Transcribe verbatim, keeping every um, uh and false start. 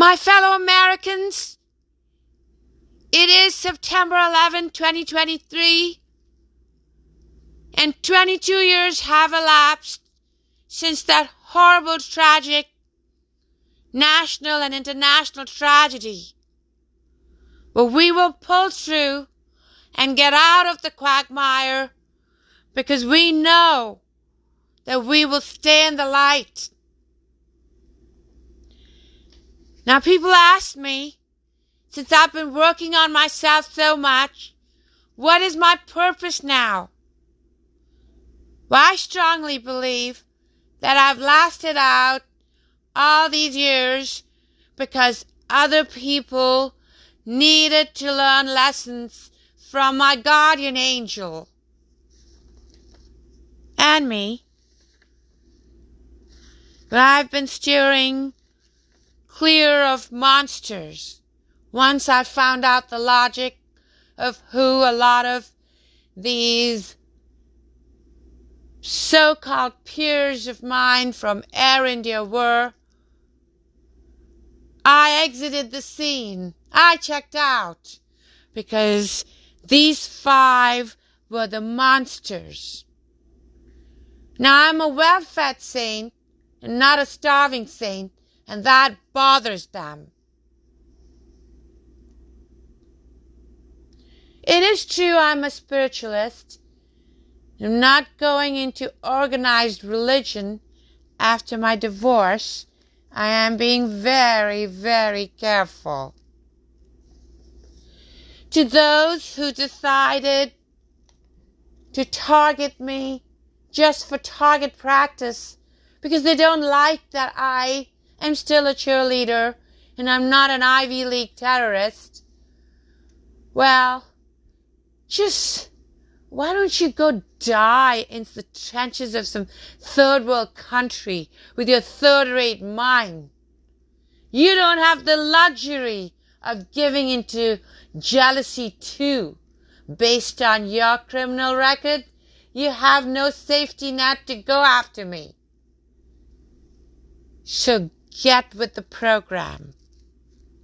My fellow Americans, it is September eleventh, twenty twenty-three, and twenty-two years have elapsed since that horrible, tragic national and international tragedy. But we will pull through and get out of the quagmire because we know that we will stay in the light. Now, people ask me, since I've been working on myself so much, what is my purpose now? Well, I strongly believe that I've lasted out all these years because other people needed to learn lessons from my guardian angel and me. But I've been steering clear of monsters. Once I found out the logic of who a lot of these so-called peers of mine from Air India were, I exited the scene. I checked out because these five were the monsters. Now, I'm a well-fed saint and not a starving saint, and that bothers them. It is true I'm a spiritualist. I'm not going into organized religion after my divorce. I am being very, very careful. To those who decided to target me just for target practice because they don't like that I am still a cheerleader and I'm not an Ivy League terrorist, well, just, why don't you go die in the trenches of some third world country with your third-rate mind? You don't have the luxury of giving into jealousy too. Based on your criminal record, you have no safety net to go after me. So get with the program.